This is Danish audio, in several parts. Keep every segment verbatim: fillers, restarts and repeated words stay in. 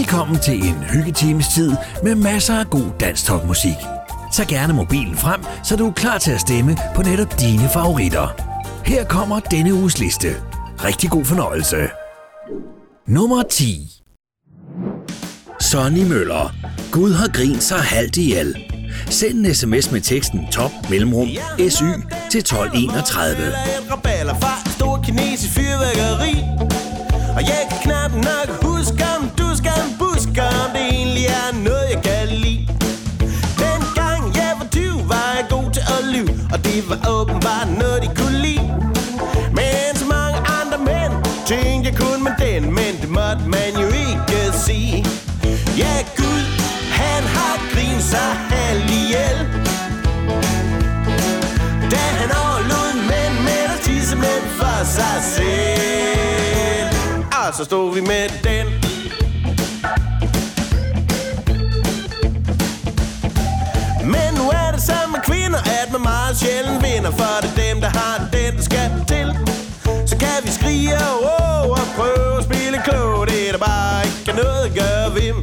Velkommen til en hyggetimes tid med masser af god danstopmusik. Tag gerne mobilen frem, så du er klar til at stemme på netop dine favoritter. Her kommer denne uges liste. Rigtig god fornøjelse. Nummer ti. Sonny Møller. Gud har grint sig halvt ihjel. Send en sms med teksten top mellemrum S Y til tolv enogtredive. Og jeg kan knap nok huske om du skal buske, om det egentlig er noget, jeg kan lide. Dengang jeg var tyve, var jeg god til at lyve, og det var åbenbart noget, de kunne lide. Men så mange andre mænd tænkte jeg kun med den, men det måtte man jo ikke sige. Ja, Gud, han har grinet sig halv ihjel, da han overlod mænd med at tisse mænd for sig selv. Så stod vi med den. Men nu er det sammen med kvinder, at man meget sjældent vinder, for det er dem, der har den, der skal til. Så kan vi skrige og åh, og prøve at spille klog, det er der bare ikke noget at gøre ved.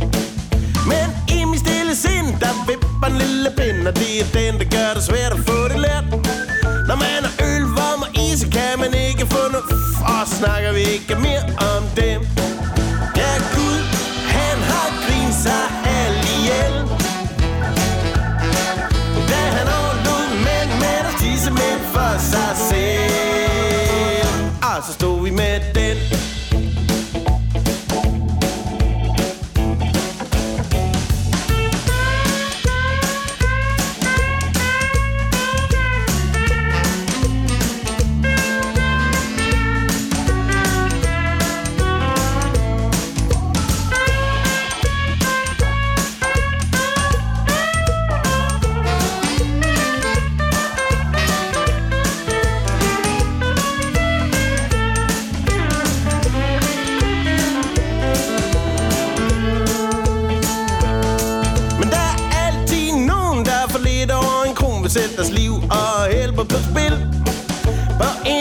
Men i min stille sind, der vipper en lille pind, og det er den, der gør det svært at få det let. Når man har øl, varm og is, så kan man ikke få noget. Og snakker vi ikke mere om dem. Ja, Gud, han har grinet sig halv ihjel, da han overlod mænd med at tisse mænd for sig selv. Og så stod vi med den.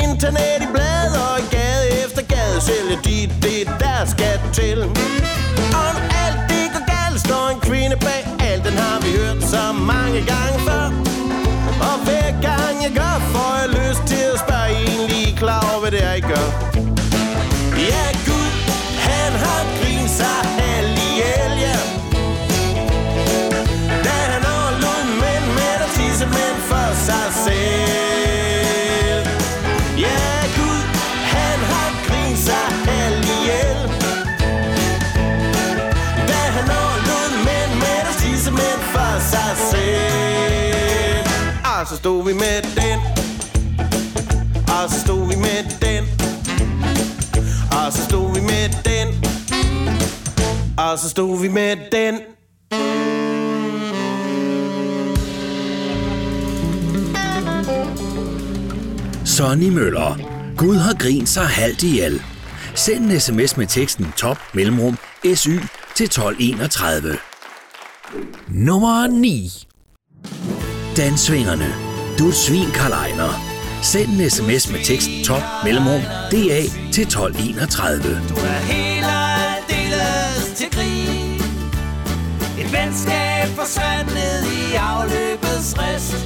Internet i blad og gade efter gade sælger de det, der skal til. Og når alt det går galt, står en kvinde bag alt, den har vi hørt så mange gange før. Og hver gang jeg gør, får jeg lyst til at spørge, egentlig klar over, hvad det er, I gør. Ja, Gud, han har grinet sig halv ihjel, ja, da han overlod mænd med at tisse mænd for sig selv. Og så stod vi med den, og så stod vi med den, og så stod vi med den, og så stod vi med den. Sonny Møller. Gud har grinet sig halvt ihjel. Send en sms med teksten top mellemrum S Y til tolv enogtredive. Nummer ni. Danssvingerne. Du er et svin, Carl Ejner. Send en sms med teksten top mellemrum D A til tolv enogtredive. Du er helt aldeles til grin. Et venskab forsvandt ned i afløbets rest,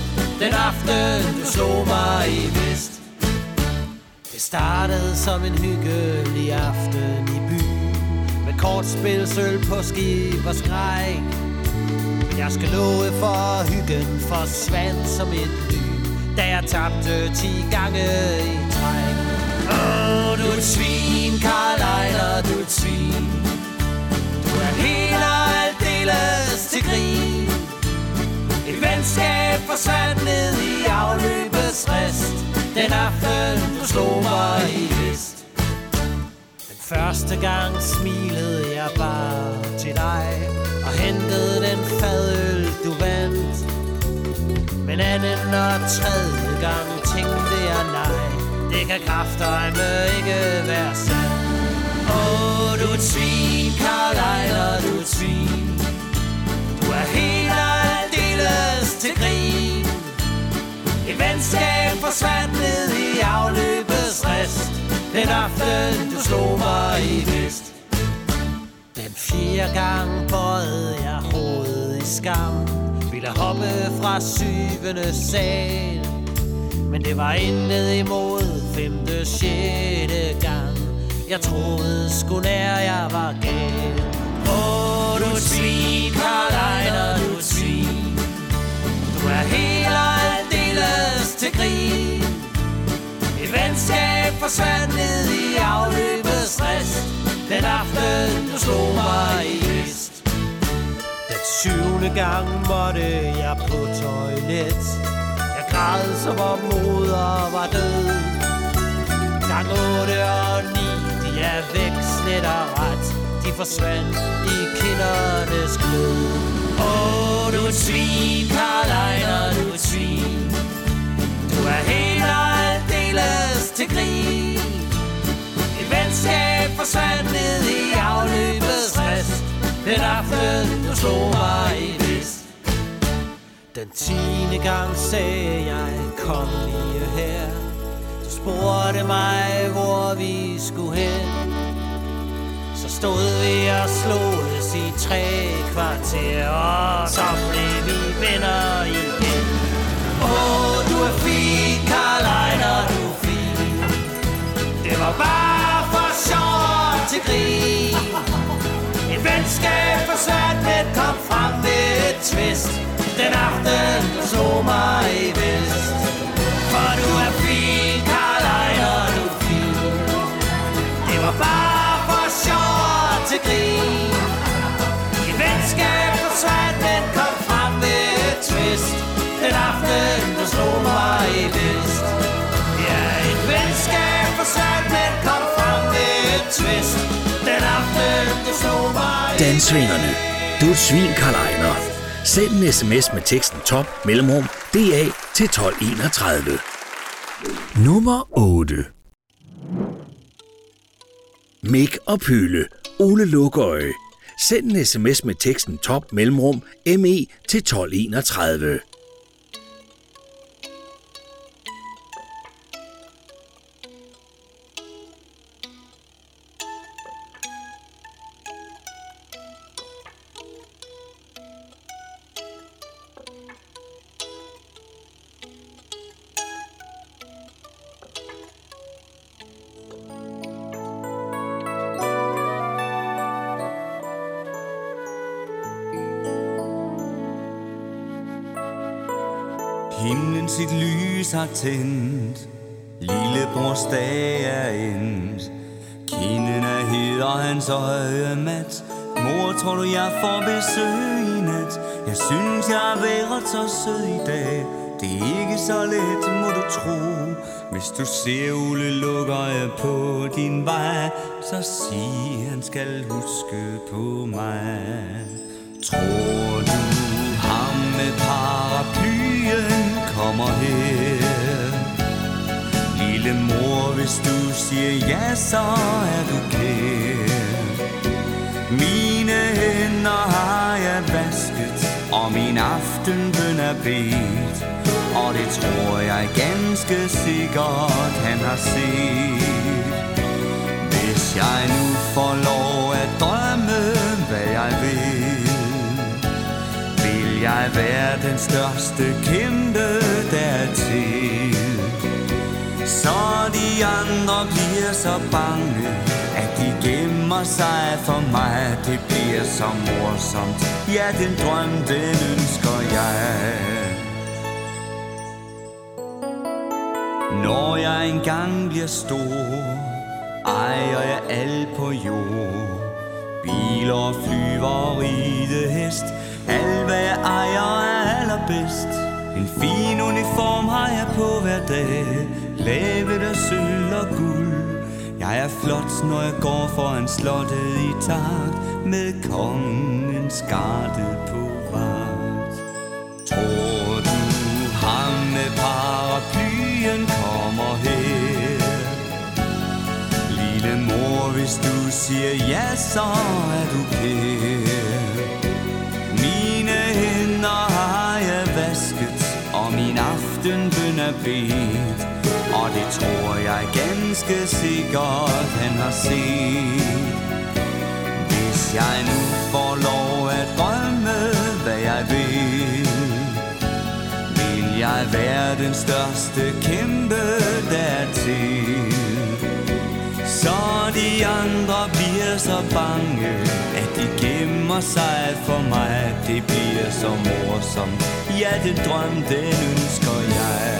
den aften du slog mig i vest. Det startede som en hyggelig aften i byen, med kortspil, sølv på skib og skræk. Jeg skal love for hyggen forsvandt som et dyb, da jeg tabte ti gange i træk. Åh, du er et svin, Carl Ejner, du er et svin. Du er helt og aldeles til grin. Et venskab forsvandt ned i afløbets rest, den aften du slog mig i vest. Den første gang smilede jeg bare til dig og hentede den fadøl, du vandt. Men anden og tredje gang tænkte jeg, nej, det kan kraftedeme ikke være sandt. Åh, du er et svin, Carl Ejner, du er et svin. Du er helt og aldeles til grin. Et venskab forsvandt ned i afløbets rest, den aften du slog mig i vest. Den fjerde gang bøjede jeg hovedet i skam, ville hoppe fra syvende sal, men det var intet imod femte, sjette gang. Jeg troede sgu nær jeg var gal. Åh, oh, du svin, Karlejner, du svin, du er helt og aldeles til grin. Et venskab forsvandt ned i afløbets rest, den aften, du slog mig i hest. Den syvende gang måtte jeg på toilet. Jeg græd, som om moder var død. Gang otte og ni, de er væk, slet og ret. De forsvandt i kindernes glød. Åh, oh, du er et svin, Karlejner, du er et svin. Du er helt og aldeles til grin. Venskab forsvandt ned i afløbets rest, den aften, du slog mig i vist. Den tiende gang sagde jeg, kom lige her. Du spurgte mig, hvor vi skulle hen. Så stod vi og slås i tre kvarter, og så blev vi venner igen. Åh, oh, du er fin, Karlejner, du er fin. Det var bare sjovt til grin. Et venskab forsvandt, men kom frem med et twist. Den aften slog mig i vest. For du er fin, Karlejner, du er fin. Det var bare for sjovt til grin. Et venskab forsvandt, men kom frem med et twist. Den aften slog mig i vest. Ja, et venskab forsvandt, men kom frem med twist, den aften, du slog mig. Danssvingerne. Du er et svin, Karlejner. Send en sms med teksten top mellemrum D A til tolv enogtredive. Nummer otte. Mik og Pyle. Ole Lukøje. Send en sms med teksten top mellemrum M E til tolv enogtredive. Himlen sit lys har tændt, lillebrors dag er endt. Kinden er hed og hans øje mat. Mor, tror du jeg får besøg i nat? Jeg synes jeg har været så sød i dag. Det er ikke så let, må du tro. Hvis du ser Ole Lukøje på din vej, så sig han skal huske på mig. Tror du ham med paraplyen kommer her? Lille mor, hvis du siger ja, så er du kær. Mine hænder har jeg vasket, og min aftenbøn er bedt. Og det tror jeg ganske sikkert, han har set. Hvis jeg nu får lov at drømme, hvad jeg vil, vil jeg være den største kæmpe dertil. Så de andre bliver så bange, at de gemmer sig for mig. Det bliver så morsomt, ja den drøm, den ønsker jeg. Når jeg engang bliver stor, ejer jeg alt på jord. Biler, flyver, ridehest, alt hvad jeg ejer er allerbedst. En fin uniform har jeg på hver dag, lavet af sølv og guld. Jeg er flot, når jeg går foran slottet i takt, med kongens garde på vagt. Tror du ham med paraplyen kommer her? Lille mor, hvis du siger ja, så er du kær. Mine hænder har jeg vasket, og min aftenbøn er bedt. Og det tror jeg ganske sikkert, han har set. Hvis jeg nu får lov at drømme, hvad jeg vil, vil jeg være den største kæmpe dertil. Så de andre bliver så bange, at de gemmer sig for mig. Det bliver så morsomt, ja den drøm den ønsker jeg.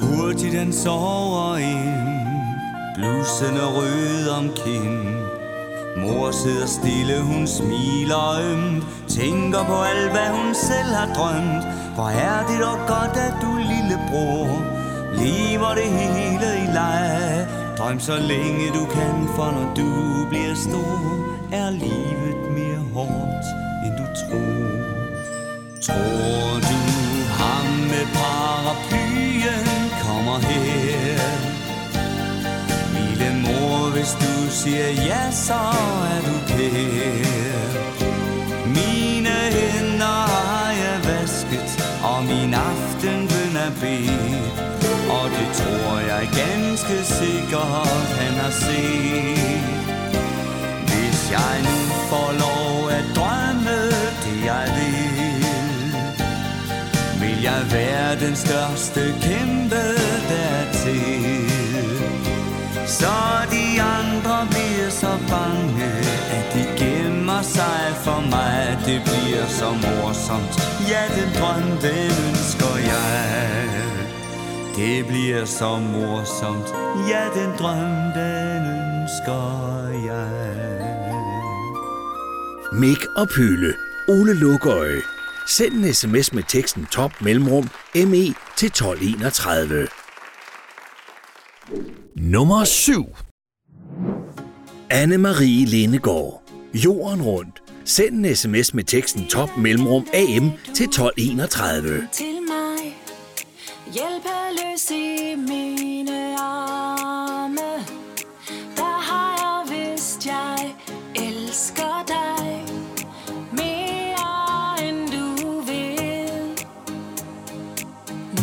Hurtigt den sover ind, blusene rød om kind. Mor sidder stille, hun smiler ømt, tænker på alt hvad hun selv har drømt. Hvor er det dog godt at du lillebror lever det hele i leg. Drøm så længe du kan, for når du bliver stor, er livet mere hårdt end du tror. Tror du ham med paraplyen kommer her? Lille mor, hvis du siger ja, så er du kær. Mine hænder har jeg vasket, og min aftenbøn er bedt. Og det tror jeg ganske sikkert, han har set. Hvis jeg nu får lov at drømme det jeg vil, vil jeg være den største kæmpe dertil. Så de andre bliver så bange, at de gemmer sig for mig. Det bliver så morsomt, ja den drøm den ønsker jeg. Det bliver så morsomt, ja den drøm den ønsker jeg. Mik og Pyle, Ole Lukøje. Send en sms med teksten top mellemrum M E til tolv enogtredive. Nummer syv. Anne-Marie Lindegaard, Jorden rundt. Send en sms med teksten top mellemrum A M til tolv enogtredive. Hjælpeløs i mine arme, der har jeg vidst, jeg elsker dig mere end du vil.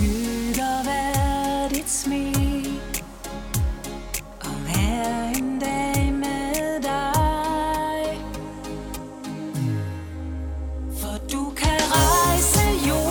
Nyder hver dit smil, og hver en dag med dig, for du kan rejse jorden.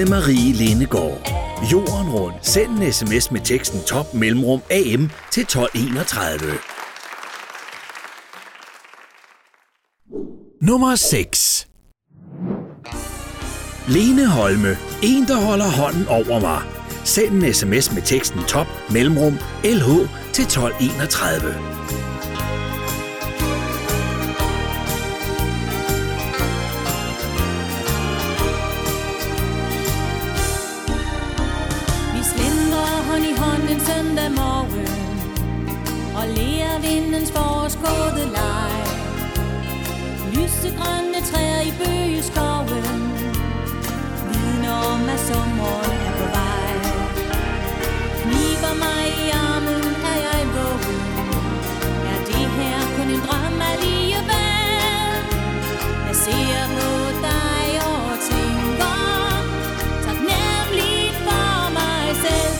Anne-Marie Lindegaard. Jorden rundt. Send en sms med teksten top mellemrum A M til tolv enogtredive. Nummer seks. Lene Holme. En, der holder hånden over mig. Send en sms med teksten top mellemrum L H til tolv enogtredive. Søndag morgen og lærer vindens forårskåde leg. Lysegrønne træer i bøgeskoven vidner om, at sommeren er på vej. Kniber mig i armen, er jeg vågen? Er det her kun en drøm alligevel? Jeg ser på dig og tænker taknemmeligt for mig selv.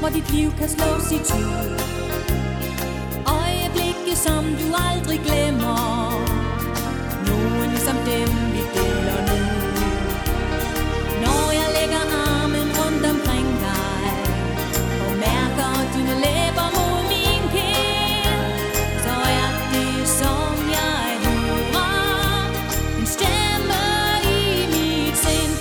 Hvor dit liv kan slås i tu. Øjeblikke, som du aldrig glemmer. Nogen som dem, vi deler nu. Når jeg lægger armen rundt omkring dig og mærker dine læber mod min kæld, så er det som jeg hører, en stemme i mit sind.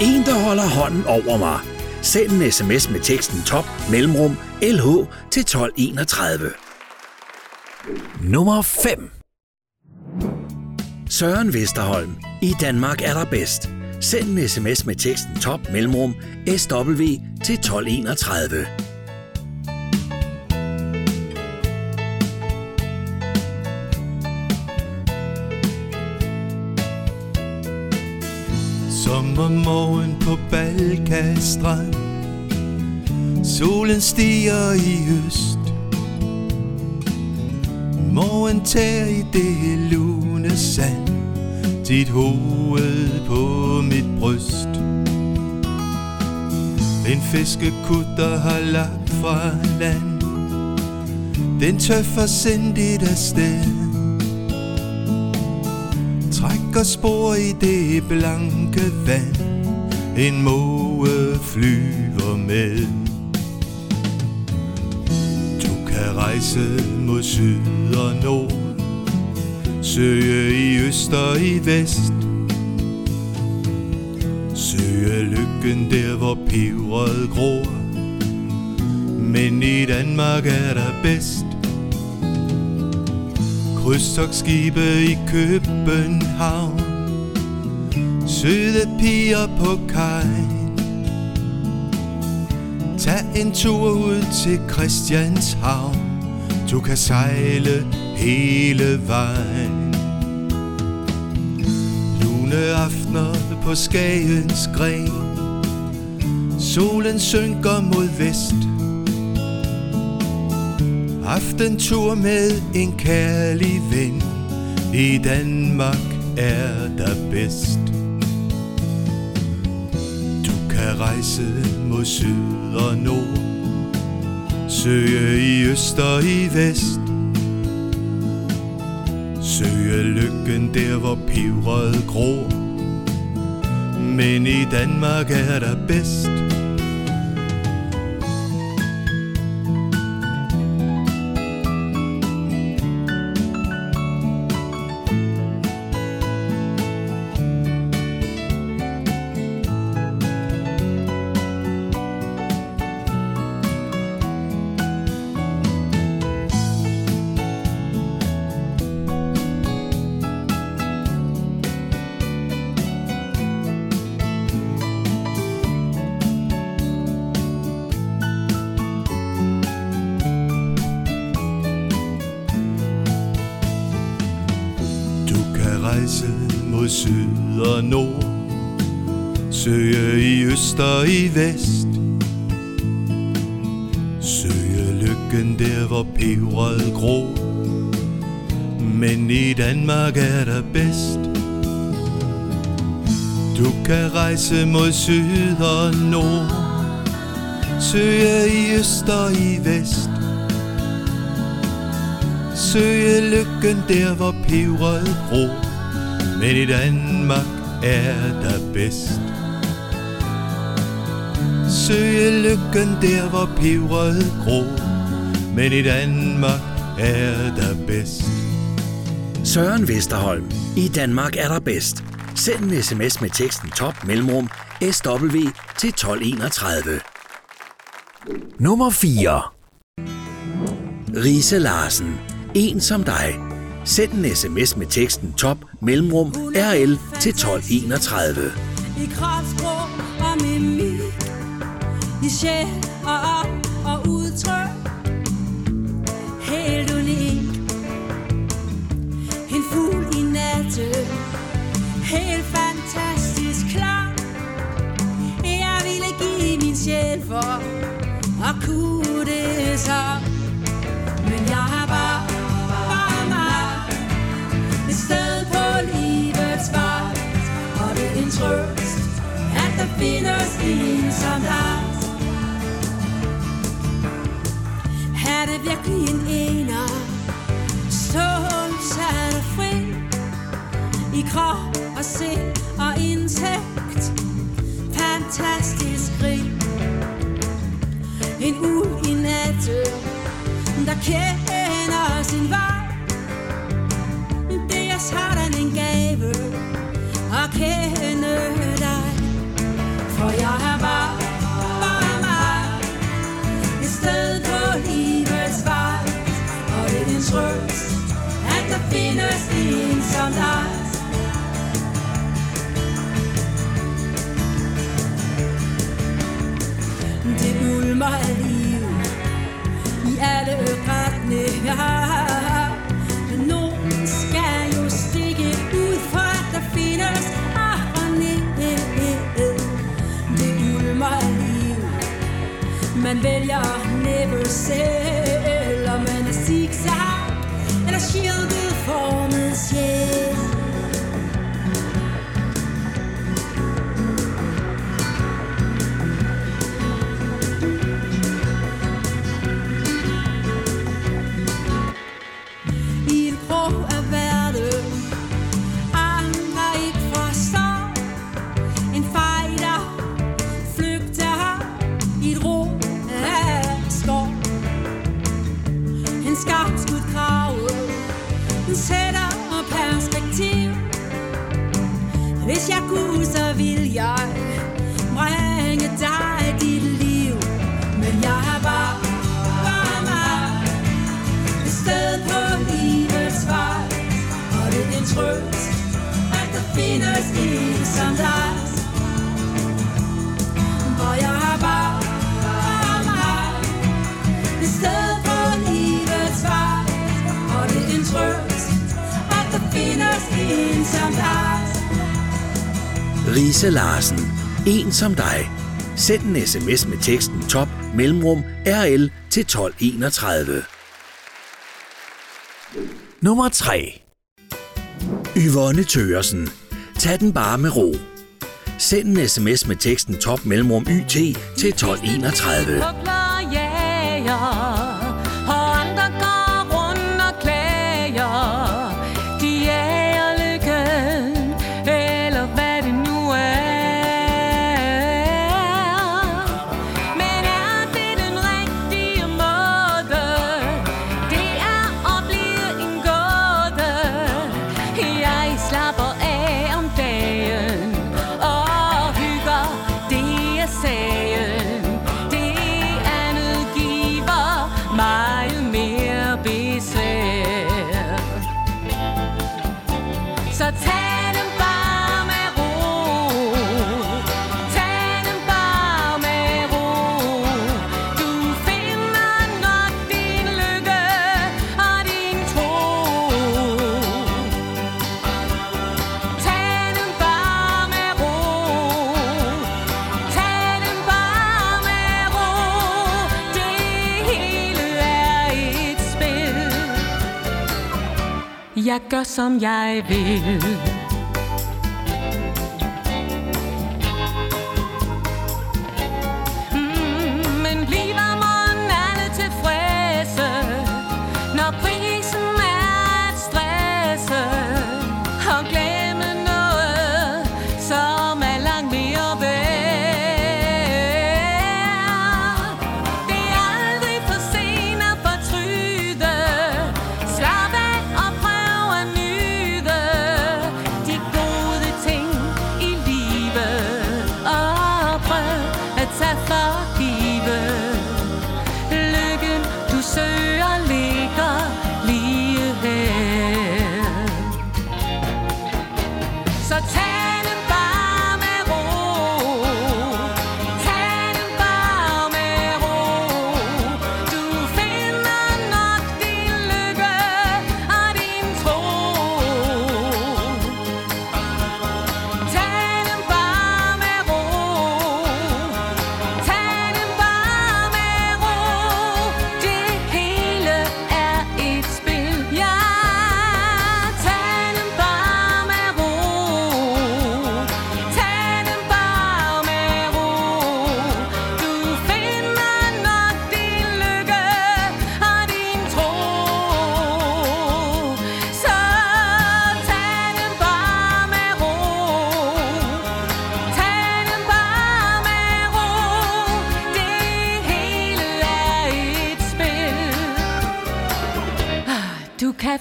En, der holder hånden over mig. Send en sms med teksten top mellemrum L H til tolv enogtredive. Nummer fem. Søren Vesterholm. I Danmark er der bedst. Send en sms med teksten top mellemrum S W til tolv enogtredive. Sommermorgen på Balkastrand. Solen stiger i øst. Morgen tager i det lune sand. Dit hoved på mit bryst. En fiskekutter har lagt fra land. Den tøffer sindigt afsted. Trækker spor i det blanke vand. En måge flyver med. Du kan rejse mod syd og nord. Søge i øst og i vest. Søge lykken der hvor peberet gror. men i Danmark er der bedst. Krydstogtskibe i København, søde piger på kaj. Tag en tur ud til Christianshavn, du kan sejle hele vejen. Lune aftener på Skagens gren, solen synker mod vest. Aftentur med en kærlig ven, i Danmark er der bedst. Du kan rejse mod syd og nord, søge i øst og i vest. Søge lykken der hvor peberet gror, men i Danmark er der bedst. I vest. Søge lykken der hvor peberet gror, men i Danmark er der bedst. Du kan rejse mod syd og nord, søge i øst og i vest. Søge lykken der hvor peberet gror, men i Danmark er der bedst. Søge lykken der hvor peberet gror, men i Danmark er der bedst. Søren Vesterholm, i Danmark er der bedst. Send en sms med teksten top mellemrum S W til tolv enogtredive. Nummer fire. Risse Larsen, en som dig. Send en sms med teksten top mellemrum R L til tolv enogtredive. I kropsgrå og mimik, i sjæl og op og udtryk, helt unik. En fugl i natten, helt fantastisk klar. Jeg ville give min sjæl for at kunne det så. Men jeg har bare, bare mig et sted på livets vej, og det er en trøst, at der findes en som dig. Er det virkelig en ener, sol, sat og fri, i krop og sind og indsigt, fantastisk rig. En uge i natten, der kender sin vej. Det er sådan en gave at kende dig, for jeg er bare, bare mig et sted på livet. Trøst, at der findes en som dig. Det ulmer af liv i alle retninger. Nogen skal jo stikke ud, for at der findes op og ned. Det ulmer af liv, man vælger næppe selv, og man er zigzag eller shielded formet sjæl. I et grå af verden, andre ikke forstår. En fejder flygter i et ro af skov. En skarpskudt krav sætter og perspektiv. Hvis jeg kunne, så ville jeg bringe dig dit liv. Men jeg har bare Risse Larsen. En som dig. Send en sms med teksten top mellemrum R L til tolv enogtredive. Nummer tre. Yvonne Tøgersen. Tag den bare med ro. Send en sms med teksten top mellemrum Y T til tolv enogtredive. Jeg gør, som jeg vil.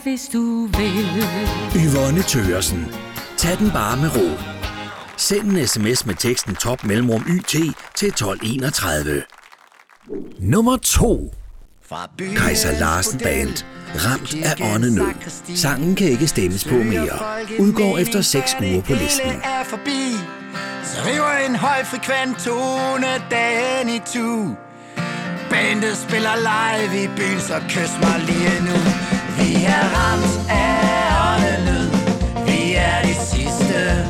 Hvis du vil. Yvonne Tøgersen. Tag den bare med ro. Send en sms med teksten top mellemrum Y T til tolv enogtredive. Nummer to. Kaiser Larsen Band. Ramt af åndenød. Sangen kan ikke stemmes på mere. Udgår efter seks uger på listen. Så river en højfrekvent tone dagen i tu. Bandet spiller live i byen, så kys mig lige nu. Vi er ramt af åndenød. Vi er de sidste.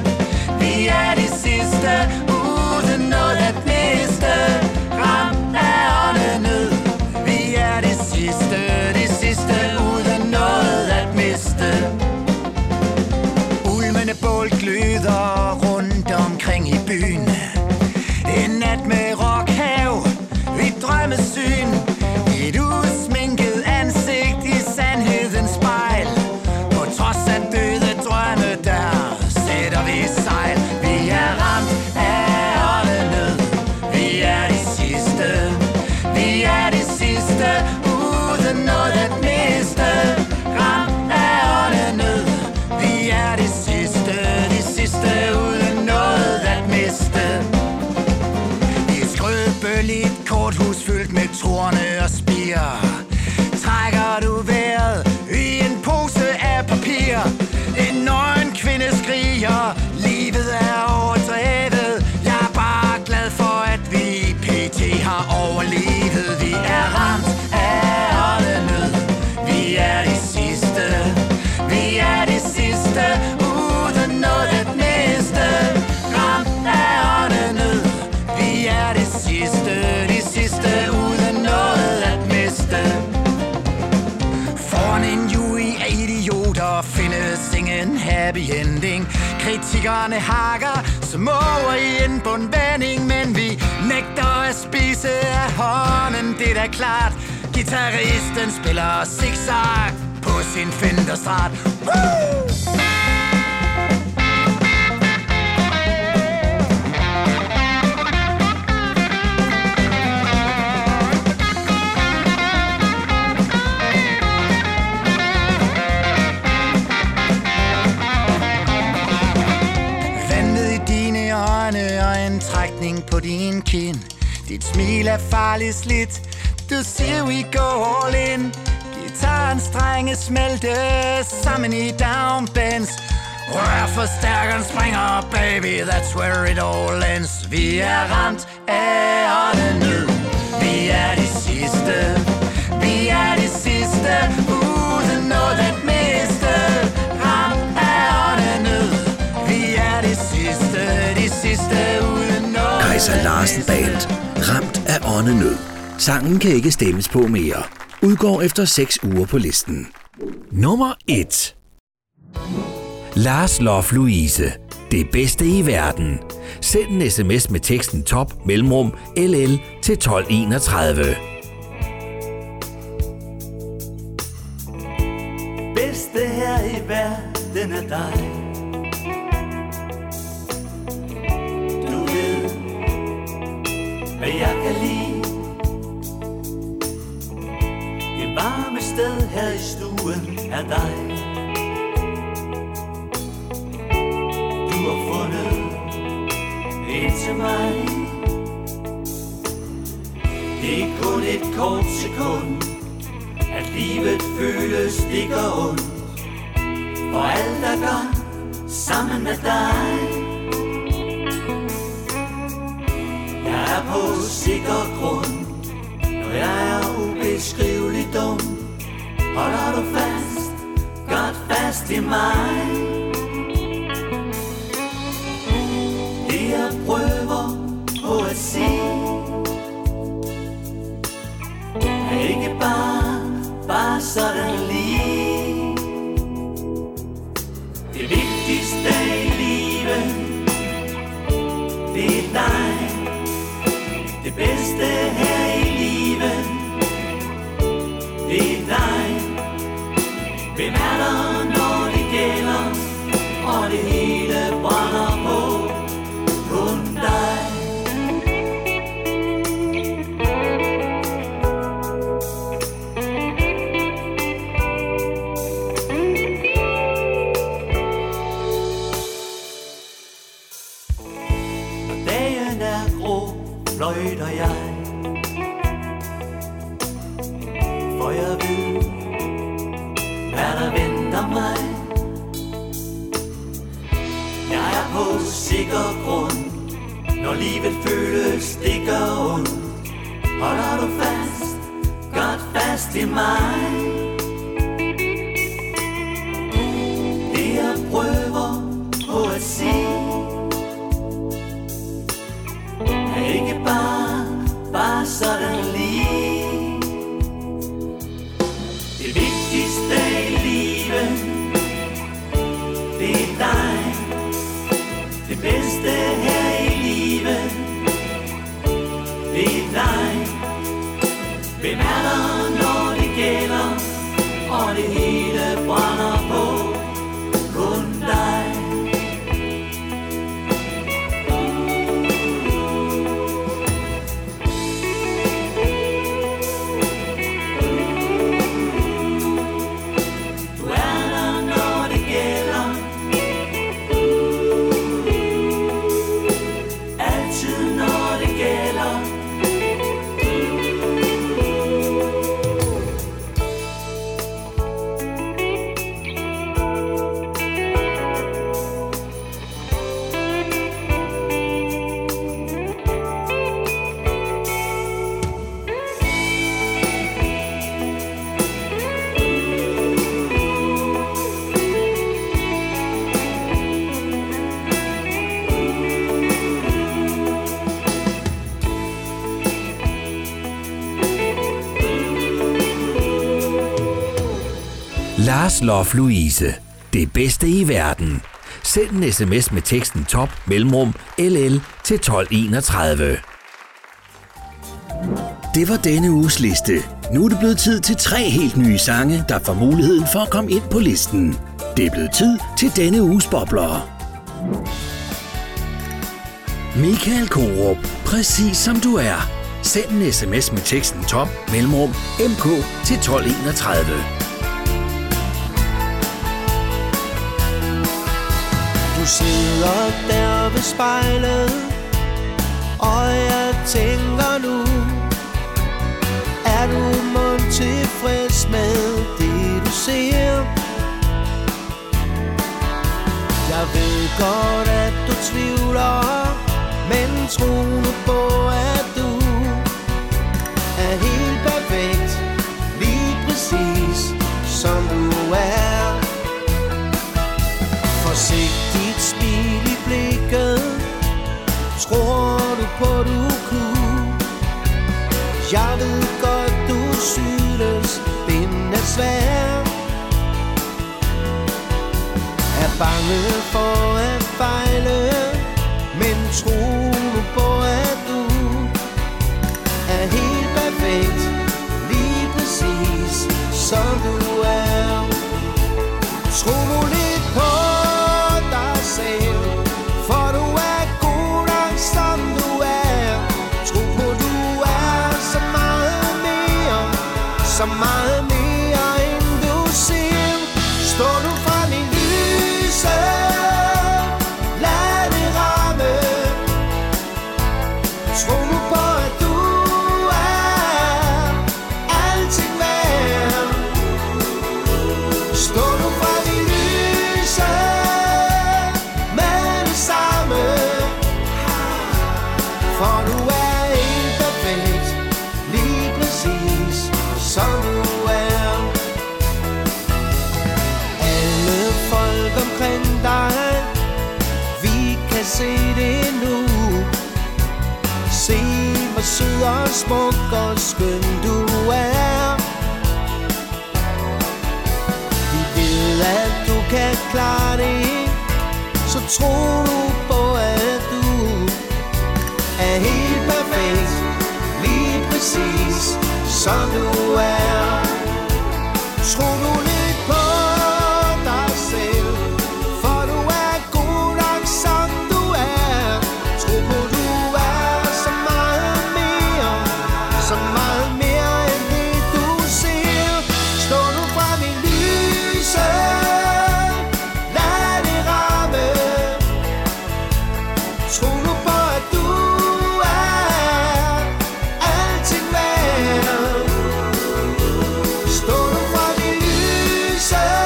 Vi er de sidste. Uden noget at miste. Ramt af åndenød. Vi er de sidste. De sidste. Uden noget at miste. Ulmende bål gløder rundt omkring i byen. En nat med rockhav. Vi drømmesyn. Et udsminket. Torne og spirer. Trækker du vejret i en pose af papir. En nøgen kvinde skriger. Livet er overdrevet. Jeg er bare glad for, at vi P T har overlevet. Vi er ramt af åndenød. Vi er de sidste. Vi er de sidste. Uden noget at miste. Ramt happy ending. Kritikerne hakker som over i en bundvending, men vi nægter at spise af hånden, det er da klart. Gitarristen spiller zigzag på sin Fender-strat. Woo! På din kind, dit smil er farligt slidt. Du siger we go all in. Gitarrens strenge smeltes sammen i downbends. Rørforstærkeren springer, baby, that's where it all ends. Vi er ramt af ånden nu. Vi er de sidste. Vi er de sidste uden noget at miste. Ramt af ånden nu. Vi er de sidste. De sidste uden Kaiser Larsen Band, ramt af åndenød. Sangen kan ikke stemmes på mere. Udgår efter seks uger på listen. Nummer et. Lars Love Louise. Det bedste i verden. Send en sms med teksten top, mellemrum, L L til tolv enogtredive. Bedste her i verden er dig. Hvad jeg kan lide. Det varme sted her i stuen er dig. Du har fundet ind til mig. Det er kun et kort sekund, at livet føles stikker ondt. Og alt er godt sammen med dig. Jeg er på sikker grund, når jeg er ubeskrivelig dum. Holder du fast, godt fast i mig. Det jeg prøver på at sige, er ikke bare, bare sådan lige. Det vigtigste i livet, det er dig. Det bedste her i livet, det er dig. Hvem er der, når det gælder, og det hele brænder på, kun dig. Når dagen er grå, fløjter jeg, for jeg ved, hvad der venter mig. Jeg er på sikker grund, når livet føles stikker ondt. Holder du fast, godt fast i mig. Det jeg prøver på at sige, ikke bare, bare sådan lige. Det vigtigste i livet, det er dig. Det bedste her i livet, det er dig. Hvem er der, når det gælder, og det hele brænder på, kun dig. Lars Love Louise. det bedste i verden. Send en sms med teksten top mellemrum L L til tolv enogtredive. Det var denne uges liste. Nu er det blevet tid til tre helt nye sange, der får muligheden for at komme ind på listen. Det er blevet tid til denne uges bobler. Mikael Korup, præcis som du er. Send en sms med teksten top mellemrum M K til tolv enogtredive. Du sidder der ved spejlet, og jeg tænker nu, er du mon tilfreds med det du ser? Jeg ved godt at du tvivler, men tro nu på at du er helt perfekt, lige præcis som du er. Forsigtigt smil i blikket, tror du på du kunne? Jeg ved godt du synes den er svær, er bange for at fejle, men tro nu på at du er helt perfekt, lige præcis som du er. Tro nu lidt på dig selv, for du er god nok som du er. Tro på du er så meget mere, så meget mere end du ser. Står du frem i lyset, tro nu på, at du er altid værd. Stå nu for de lyse med det samme, for du er helt perfekt, lige præcis som du er. Alle folk omkring dig, vi kan se det nu. Se hvor sød og smuk og skøn du er. Vi ved at du kan klare det, så tro nu på at du er helt perfekt, lige præcis som du er. Tro nu lidt på dig selv, for du er god nok som du er. Tro på du så meget mere end det du ser. Stå nu frem i lyset, lad det ramme. Tro nu på at du er alting værd. Stå nu frem i lyset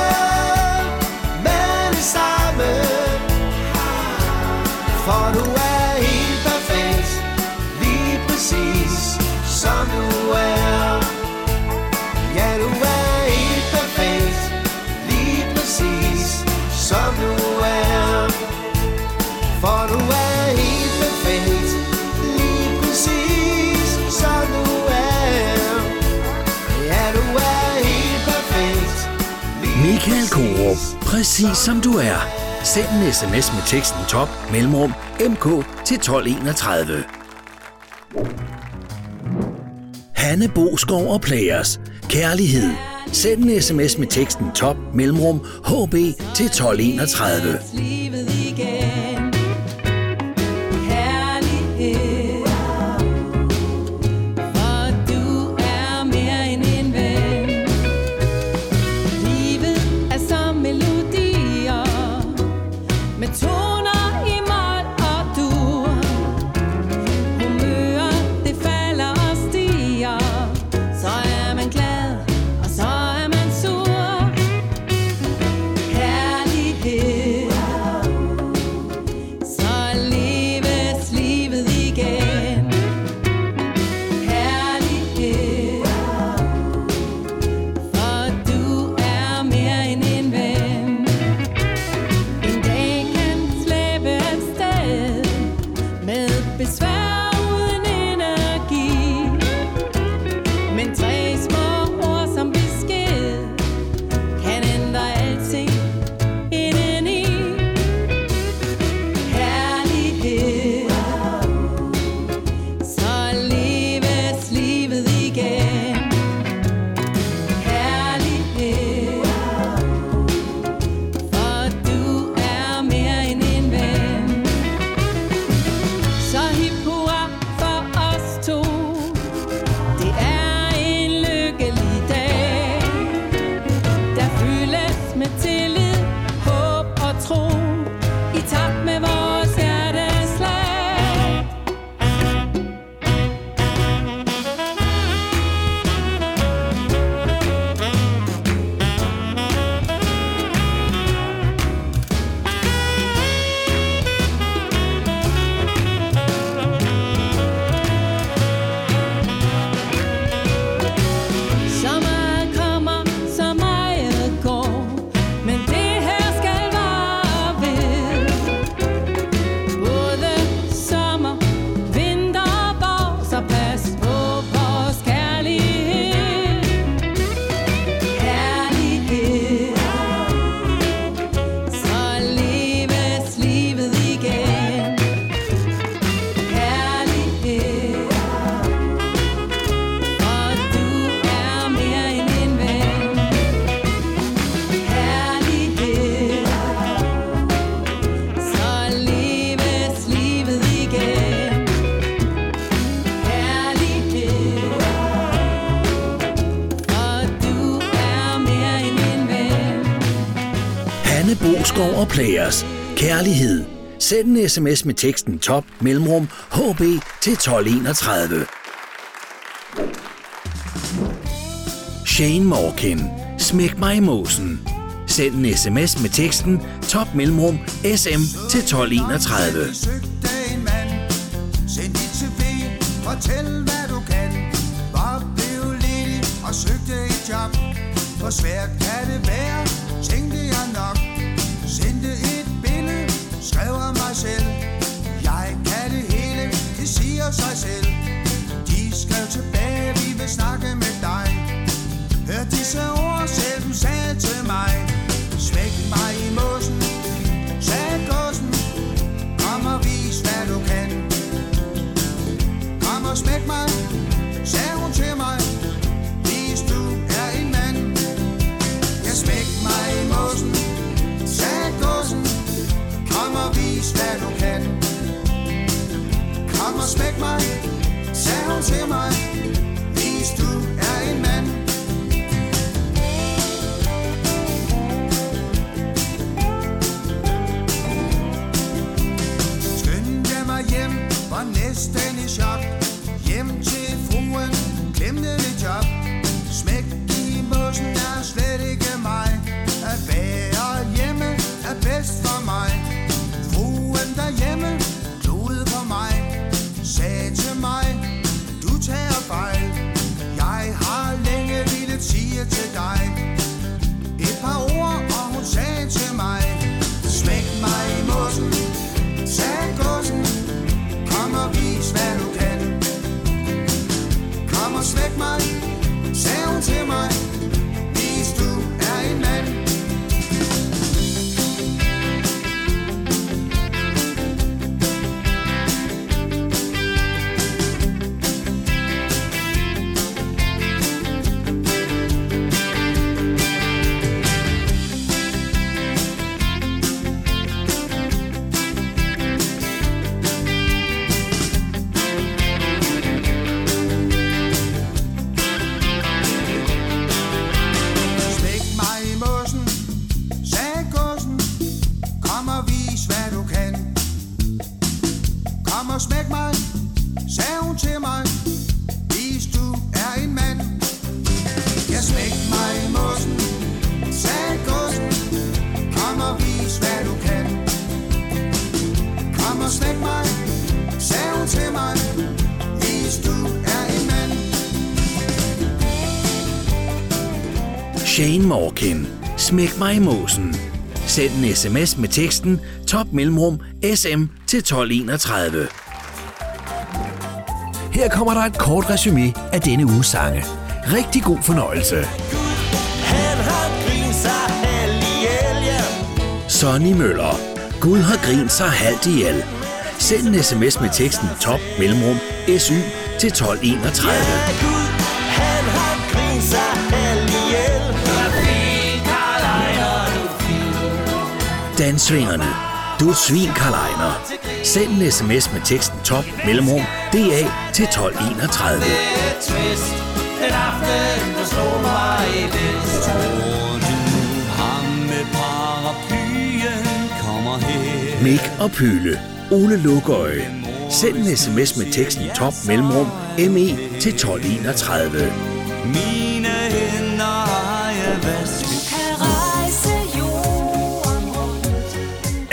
med det samme, for du er helt perfekt, lige præcis som du er. Ja, du er helt perfekt, lige præcis som du er. For du er helt perfekt, lige præcis som du er. Ja, du er helt perfekt, Mikael Korup, præcis som du er. Send en sms med teksten top mellemrum M K til tolv enogtredive. Hanne Boskov og Players. Kærlighed. Send en sms med teksten top mellemrum H B til tolv enogtredive. Hanne Boskov og Players. Kærlighed. Send en sms med teksten top mellemrum H B til tolv enogtredive. Shane Morgan. Smæk mig i mosen. Send en sms med teksten top mellemrum S M til tolv enogtredive. Send dit C V, fortæl hvad du kan. Bare blev ledig og søgte et job. Hvor svært kan det være, tænkte jeg nok. Sendte et billede, skrev af mig selv. Jeg kan det hele, det siger sig selv. De skrev tilbage, vi vil snakke med dig. Hør disse ord, selv du sagde til mig. Smæk mig i mosen, sagde gåsen. Kom og vis hvad du kan. Kom og smæk mig, sagde hun til mig. Vis du er en mand. Jeg smæk mig i mosen, sagde gåsen. Kom og vis hvad du kan. Kom og smæk mig, sagde hun til mig. Vis du er en mand. Hjem var næsten i chok. Hjem til fruen, glemte det job. Smæk i mosen er slet ikke mig. At være hjemme er bedst for mig. Fruen derhjemme klodede på mig. Sagde til mig, du tager fejl. Jeg har længe villet sige til dig et par ord, og hun sagde til mig. Smæk mig i mosen, sagde godsen. Kom og vis hvad du kan. Kom og smæk mig, sagde hun til mig. Vis du er en mand. Shane Morgan. Smæk mig i mosen. Send en sms med teksten top mellemrum S M til tolv enogtredive. Her kommer der et kort resume af denne uges sange. Rigtig god fornøjelse. Sonny Møller. Gud har grint sig halvt ihjel. Send en sms med teksten top mellemrum S Y til tolv enogtredive. Danssvingerne. Du er et svin, Kaiser Larsen. Send en sms med teksten top mellemrum D A til tolv enogtredive. Mik og Pyle. Ole Lukøje. Send en sms med teksten top mellemrum M E til tolv enogtredive.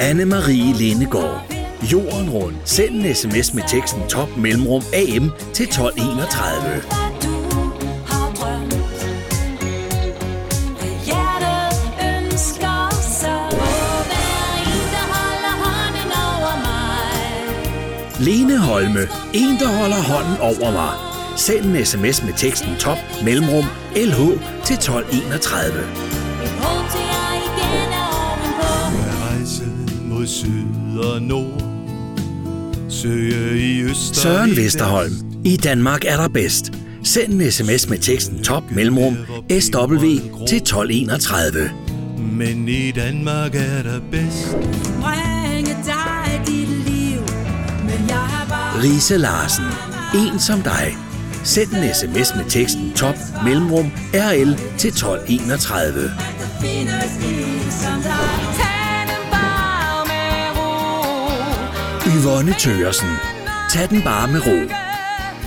Anne-Marie Lindegaard. Jorden rundt. Send en sms med teksten top mellemrum A M til tolv enogtredive. Lene Holme. En der holder hånden over mig. Send en sms med teksten top mellemrum L H til tolv enogtredive. Søren Vesterholm. I Danmark er der bedst. Send en sms med teksten top mellemrum S W til tolv enogtredive. Men i Danmark er der bedst. Risse Larsen. En som dig. Send en sms med teksten top mellemrum R L til tolv enogtredive. Yvonne Tøgersen. Tag den bare med ro.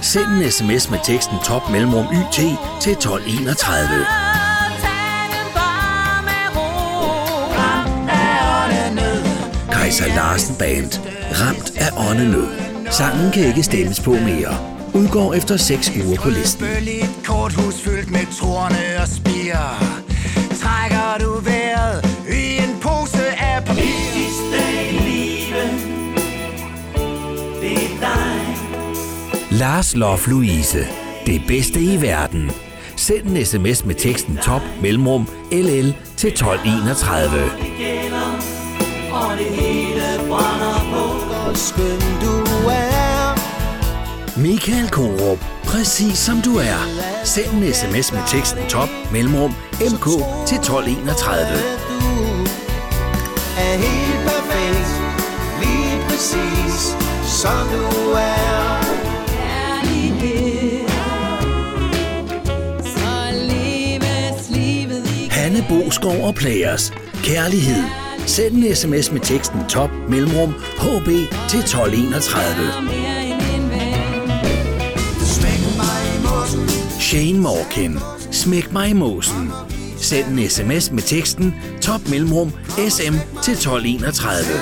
Send en sms med teksten top mellemrum Y T til tolv enogtredive. Kaiser Larsen Band. Ramt af åndenød. Sangen kan ikke stemmes på mere. Udgår efter seks uger på listen. Et korthus fyldt med torne og spirer. Trækker du vejret i en pose af papir. Det sidste i livet, det er dig. Lars Love Louise. Det bedste i verden. Send en sms med teksten top mellemrum L L til tolv enogtredive. Og det hele brænder på. Hvor skøn du er. Mikael Korup. Præcis som du er. Send en sms med teksten top mellemrum M K til tolv enogtredive. Er helt perfekt. Lige præcis som du er. Hanne Boskov og Players. Kærlighed. Send en sms med teksten top mellemrum H B til tolv enogtredive. Shane Morgan. Smæk mig i mosen. Send en sms med teksten top mellemrum S M til tolv enogtredive.